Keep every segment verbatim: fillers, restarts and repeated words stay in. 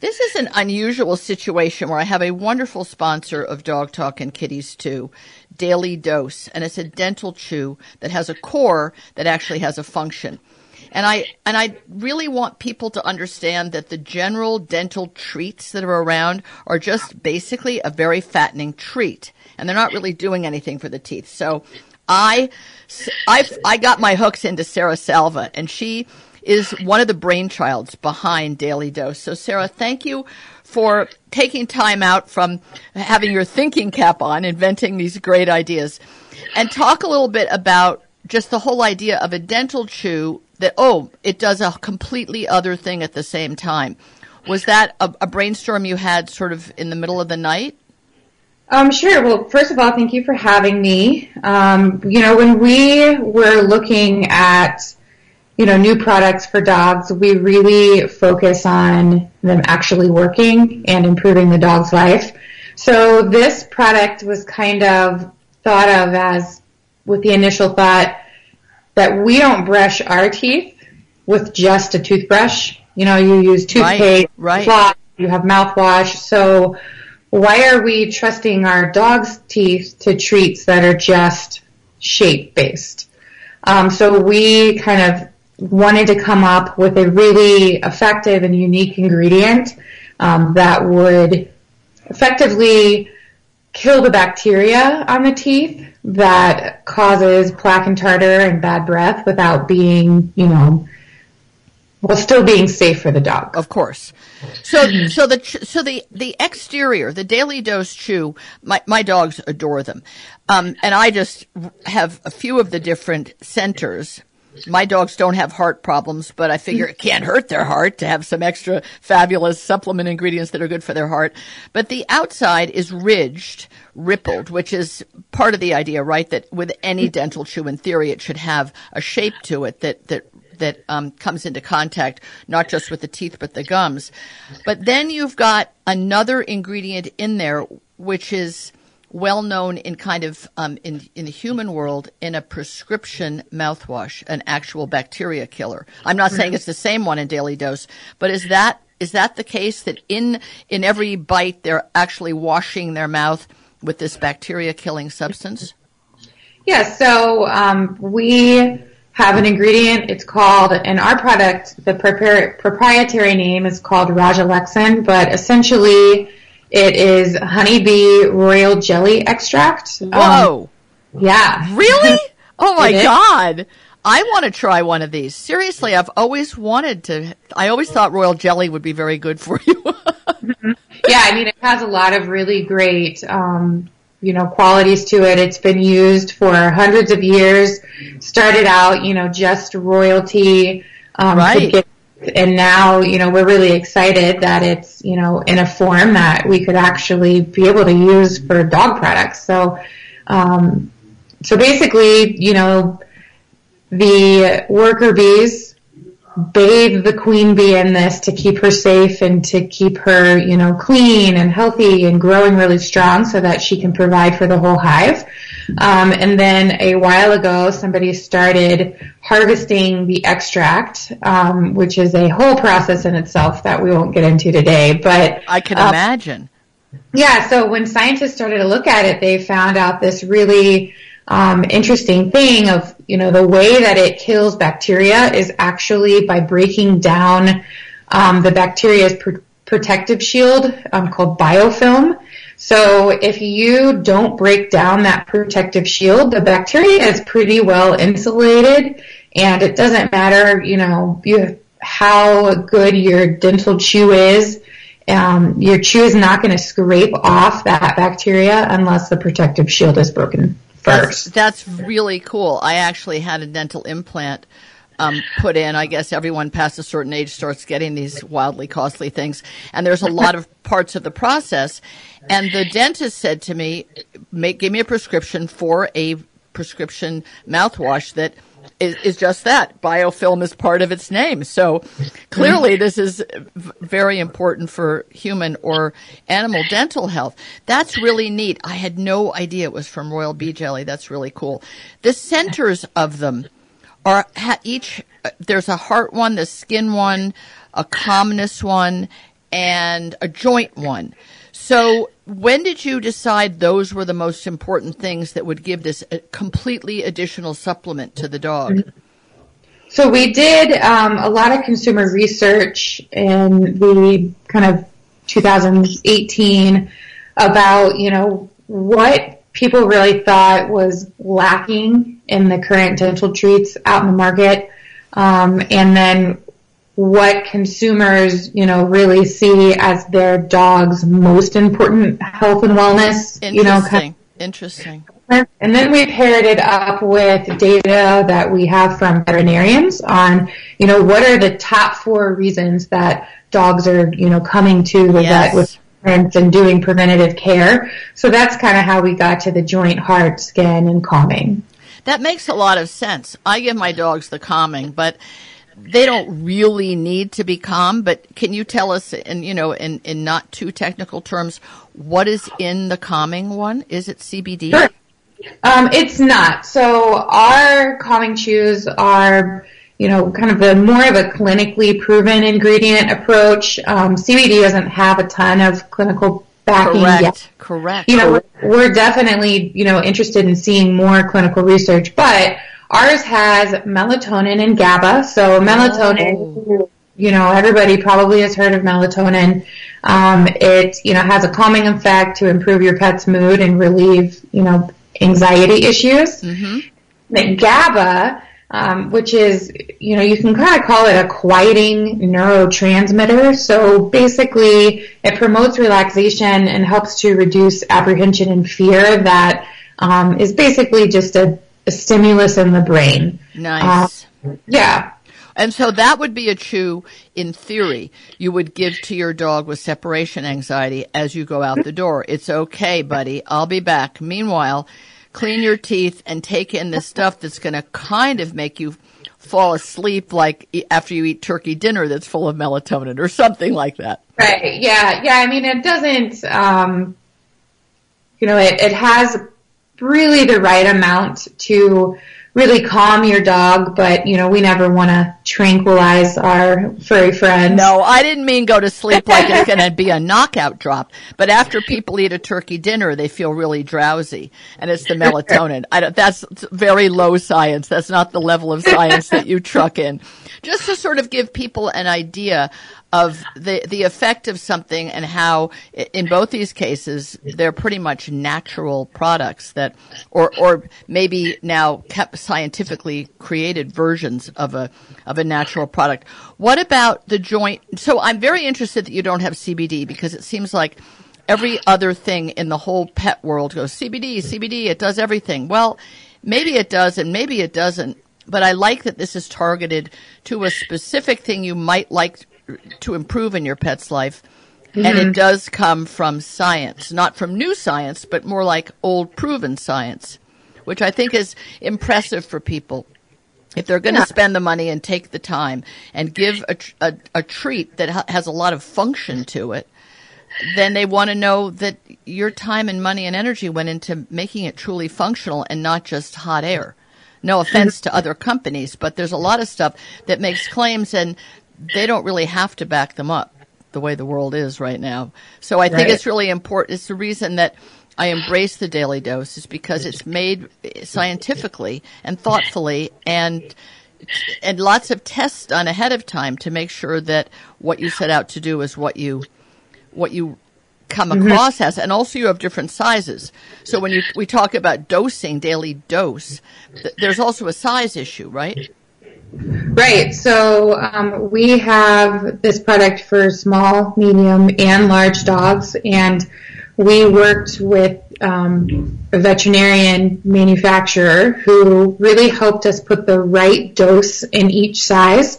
This is an unusual situation where I have a wonderful sponsor of Dog Talk and Kitties Too, Daily Dose, and it's a dental chew that has a core that actually has a function. And I and I really want people to understand that the general dental treats that are around are just basically a very fattening treat, and they're not really doing anything for the teeth. So I, I, I got my hooks into Sarah Salva, and she is one of the brainchilds behind Daily Dose. So, Sarah, thank you for taking time out from having your thinking cap on, inventing these great ideas. And talk a little bit about just the whole idea of a dental chew that, oh, it does a completely other thing at the same time. Was that a, a brainstorm you had sort of in the middle of the night? Um, sure. Well, first of all, thank you for having me. Um, you know, when we were looking at you know, new products for dogs, we really focus on them actually working and improving the dog's life. So this product was kind of thought of as, with the initial thought, that we don't brush our teeth with just a toothbrush. You know, you use toothpaste, right, right. floss, you have mouthwash. So why are we trusting our dog's teeth to treats that are just shape-based? Um, so we kind of wanted to come up with a really effective and unique ingredient um, that would effectively kill the bacteria on the teeth that causes plaque and tartar and bad breath without being, you know, while still being safe for the dog. Of course. So, so the, so the, the exterior, the Daily Dose chew, my, my dogs adore them. Um, and I just have a few of the different centers. My dogs don't have heart problems, but I figure it can't hurt their heart to have some extra fabulous supplement ingredients that are good for their heart. But the outside is ridged, rippled, which is part of the idea, right? That with any dental chew, in theory, it should have a shape to it that, that, that um, comes into contact, not just with the teeth, but the gums. But then you've got another ingredient in there, which is well known in kind of um, in in the human world in a prescription mouthwash, an actual bacteria killer. I'm not saying it's the same one in Daily Dose, but is that is that the case that in in every bite they're actually washing their mouth with this bacteria killing substance? Yeah. So um, we have an ingredient. It's called, in our product, the prepar- proprietary name is called Rajalexan, but essentially it is honeybee royal jelly extract. Whoa. Um, yeah. Really? Oh, my God. I want to try one of these. Seriously, I've always wanted to. I always thought royal jelly would be very good for you. Yeah, I mean, it has a lot of really great, um, you know, qualities to it. It's been used for hundreds of years. Started out, you know, just royalty. Um, right. Get- And now, you know, we're really excited that it's, you know, in a form that we could actually be able to use for dog products. So, um, so basically, you know, the worker bees bathe the queen bee in this to keep her safe and to keep her, you know, clean and healthy and growing really strong so that she can provide for the whole hive. Um, and then a while ago, somebody started harvesting the extract, um, which is a whole process in itself that we won't get into today. But I can um, imagine. Yeah. So when scientists started to look at it, they found out this really um, interesting thing of, you know, the way that it kills bacteria is actually by breaking down um, the bacteria's pr- protective shield um, called biofilm. So if you don't break down that protective shield, the bacteria is pretty well insulated, and it doesn't matter, you know, you, how good your dental chew is. Um, your chew is not going to scrape off that bacteria unless the protective shield is broken first. That's, that's really cool. I actually had a dental implant Um, put in. I guess everyone past a certain age starts getting these wildly costly things. And there's a lot of parts of the process. And the dentist said to me, make, give me a prescription for a prescription mouthwash that is, is just that. Biofilm is part of its name. So clearly this is very important for human or animal dental health. That's really neat. I had no idea it was from royal bee jelly. That's really cool. The centers of them are each, there's a heart one, the skin one, a calmness one, and a joint one. So when did you decide those were the most important things that would give this a completely additional supplement to the dog? So we did um, a lot of consumer research in the kind of two thousand eighteen about, you know, what people really thought was lacking in the current dental treats out in the market, um, and then what consumers, you know, really see as their dog's most important health and wellness. Interesting. You know, kind of. Interesting. And then we paired it up with data that we have from veterinarians on, you know, what are the top four reasons that dogs are, you know, coming to the yes. vet with parents and doing preventative care. So that's kind of how we got to the joint, heart, skin, and calming. That makes a lot of sense. I give my dogs the calming, but they don't really need to be calm. But can you tell us, in, you know, in, in not too technical terms, what is in the calming one? Is it C B D? Sure. Um, it's not. So our calming chews are, you know, kind of a more of a clinically proven ingredient approach. Um, C B D doesn't have a ton of clinical backing Correct. yet. Correct. You know, we're, we're definitely, you know, interested in seeing more clinical research, but ours has melatonin and GABA. So melatonin, oh. you know, everybody probably has heard of melatonin. Um, it, you know, has a calming effect to improve your pet's mood and relieve, you know, anxiety issues. Mm-hmm. The GABA, um, which is, you know, you can kind of call it a quieting neurotransmitter. So basically, it promotes relaxation and helps to reduce apprehension and fear that um, is basically just a, a stimulus in the brain. Nice. Uh, yeah. And so that would be a chew, in theory, you would give to your dog with separation anxiety as you go out the door. It's okay, buddy. I'll be back. Meanwhile, clean your teeth and take in the stuff that's going to kind of make you fall asleep, like after you eat turkey dinner that's full of melatonin or something like that. Right. Yeah. Yeah. I mean, it doesn't, um, you know, it, it has really the right amount to really calm your dog, but, you know, we never want to tranquilize our furry friends. No, I didn't mean go to sleep like it's going to be a knockout drop. But after people eat a turkey dinner, they feel really drowsy, and it's the melatonin. I don't, that's very low science. That's not the level of science that you truck in. Just to sort of give people an idea of the, the effect of something and how, in both these cases, they're pretty much natural products that, or, or maybe now kept scientifically created versions of a, of a natural product. What about the joint? So I'm very interested that you don't have C B D, because it seems like every other thing in the whole pet world goes C B D, C B D, it does everything. Well, maybe it does and maybe it doesn't, but I like that this is targeted to a specific thing you might like to improve in your pet's life. Mm-hmm. And it does come from science, not from new science, but more like old proven science, which I think is impressive for people. If they're going to yeah. spend the money and take the time and give a, a, a treat that ha- has a lot of function to it, then they want to know that your time and money and energy went into making it truly functional and not just hot air. No offense to other companies, but there's a lot of stuff that makes claims and they don't really have to back them up the way the world is right now. So I think right. it's really important. It's the reason that I embrace the Daily Dose, is because it's made scientifically and thoughtfully, and and lots of tests done ahead of time to make sure that what you set out to do is what you what you come across mm-hmm. as. And also you have different sizes. So when you we talk about dosing, Daily Dose, th- there's also a size issue, right? Right. So um, we have this product for small, medium, and large dogs, and we worked with um, a veterinarian manufacturer who really helped us put the right dose in each size,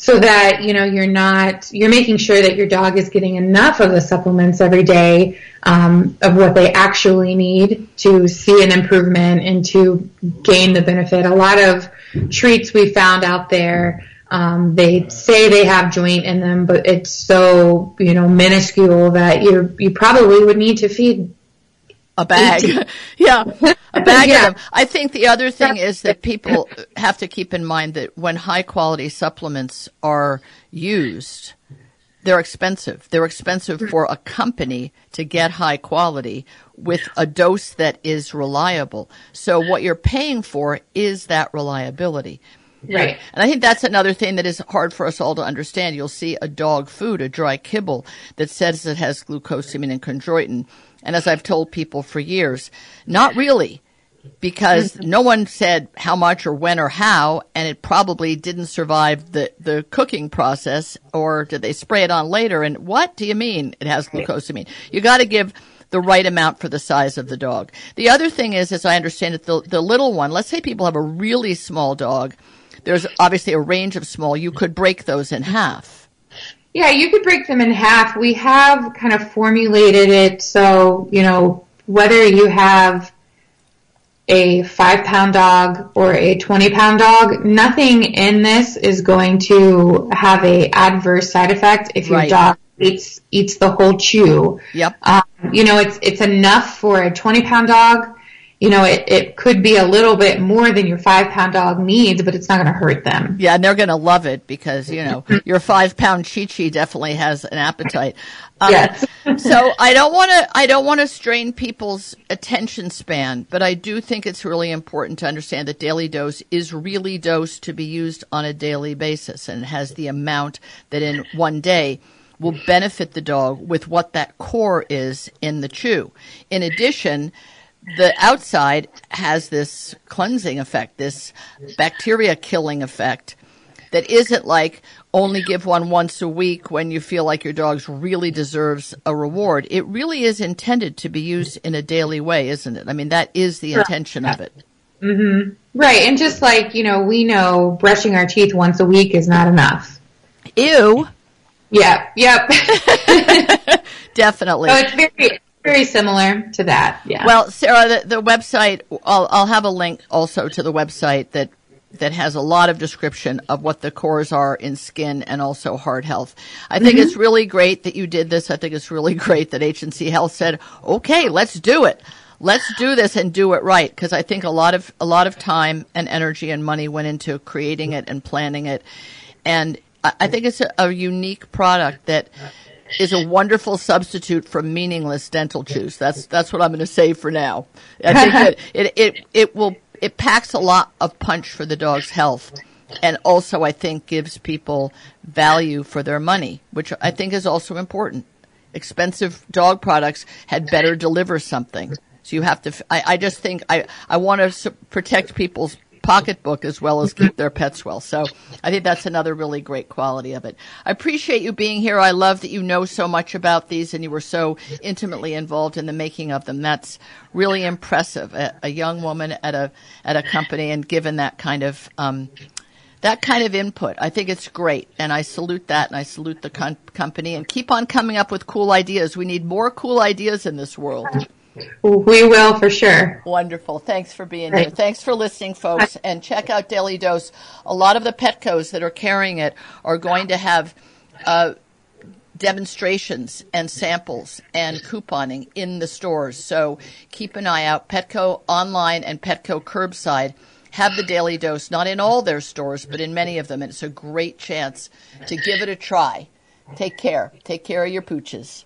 so that, you know, you're not you're making sure that your dog is getting enough of the supplements every day um, of what they actually need to see an improvement and to gain the benefit. A lot of treats we found out there, um, they say they have joint in them, but it's so, you know, minuscule that you you probably would need to feed a bag. yeah, a bag yeah. of them. I think the other thing is that people have to keep in mind that when high quality supplements are used, They're expensive. They're expensive for a company to get high quality with a dose that is reliable. So what you're paying for is that reliability. Right. And I think that's another thing that is hard for us all to understand. You'll see a dog food, a dry kibble, that says it has glucosamine and chondroitin. And as I've told people for years, not really, because no one said how much or when or how, and it probably didn't survive the, the cooking process, or did they spray it on later? And what do you mean it has glucosamine? You got to give the right amount for the size of the dog. The other thing is, as I understand it, the, the little one, let's say people have a really small dog. There's obviously a range of small. You could break those in half. Yeah, you could break them in half. We have kind of formulated it so, you know, whether you have a five-pound dog or a twenty-pound dog, nothing in this is going to have a adverse side effect if your right. dog eats eats the whole chew. Yep. Um, you know, it's it's enough for a twenty-pound dog. You know, it, it could be a little bit more than your five-pound dog needs, but it's not going to hurt them. Yeah, and they're going to love it because, you know, your five-pound Chi-Chi definitely has an appetite. Um, yes. So I don't want to I don't want to strain people's attention span, but I do think it's really important to understand that daily dose is really dose to be used on a daily basis, and it has the amount that in one day will benefit the dog with what that core is in the chew. In addition, the outside has this cleansing effect, this bacteria killing effect that isn't like only give one once a week when you feel like your dog really deserves a reward. It really is intended to be used in a daily way, isn't it? I mean, that is the intention of it. Mm-hmm. Right. And just like, you know, we know brushing our teeth once a week is not enough. Ew. Yeah. Yep. Definitely. So it's very... very similar to that, yeah. Well, Sarah, the, the website, I'll, I'll have a link also to the website that, that has a lot of description of what the cores are in skin and also heart health. I mm-hmm. think it's really great that you did this. I think it's really great that H and C Health said, okay, let's do it. Let's do this and do it right, because I think a lot of a lot of time and energy and money went into creating it and planning it. And I, I think it's a, a unique product that is a wonderful substitute for meaningless dental chews. That's that's what I'm going to say for now. I think that it, it it will it packs a lot of punch for the dog's health, and also I think gives people value for their money, which I think is also important. Expensive dog products had better deliver something. So you have to. I, I just think I I want to protect people's pocketbook as well as keep their pets well. So I think that's another really great quality of it. I appreciate you being here. I love that you know so much about these and you were so intimately involved in the making of them. That's really impressive. A, a young woman at a at a company and given that kind of um, that kind of input. I think it's great, and I salute that, and I salute the com- company. And keep on coming up with cool ideas. We need more cool ideas in this world. We will for sure. Wonderful. Thanks for being right. here. Thanks for listening, folks. And check out Daily Dose. A lot of the Petcos that are carrying it are going to have uh, demonstrations and samples and couponing in the stores. So keep an eye out. Petco online and Petco curbside have the Daily Dose, not in all their stores, but in many of them. And it's a great chance to give it a try. Take care. Take care of your pooches.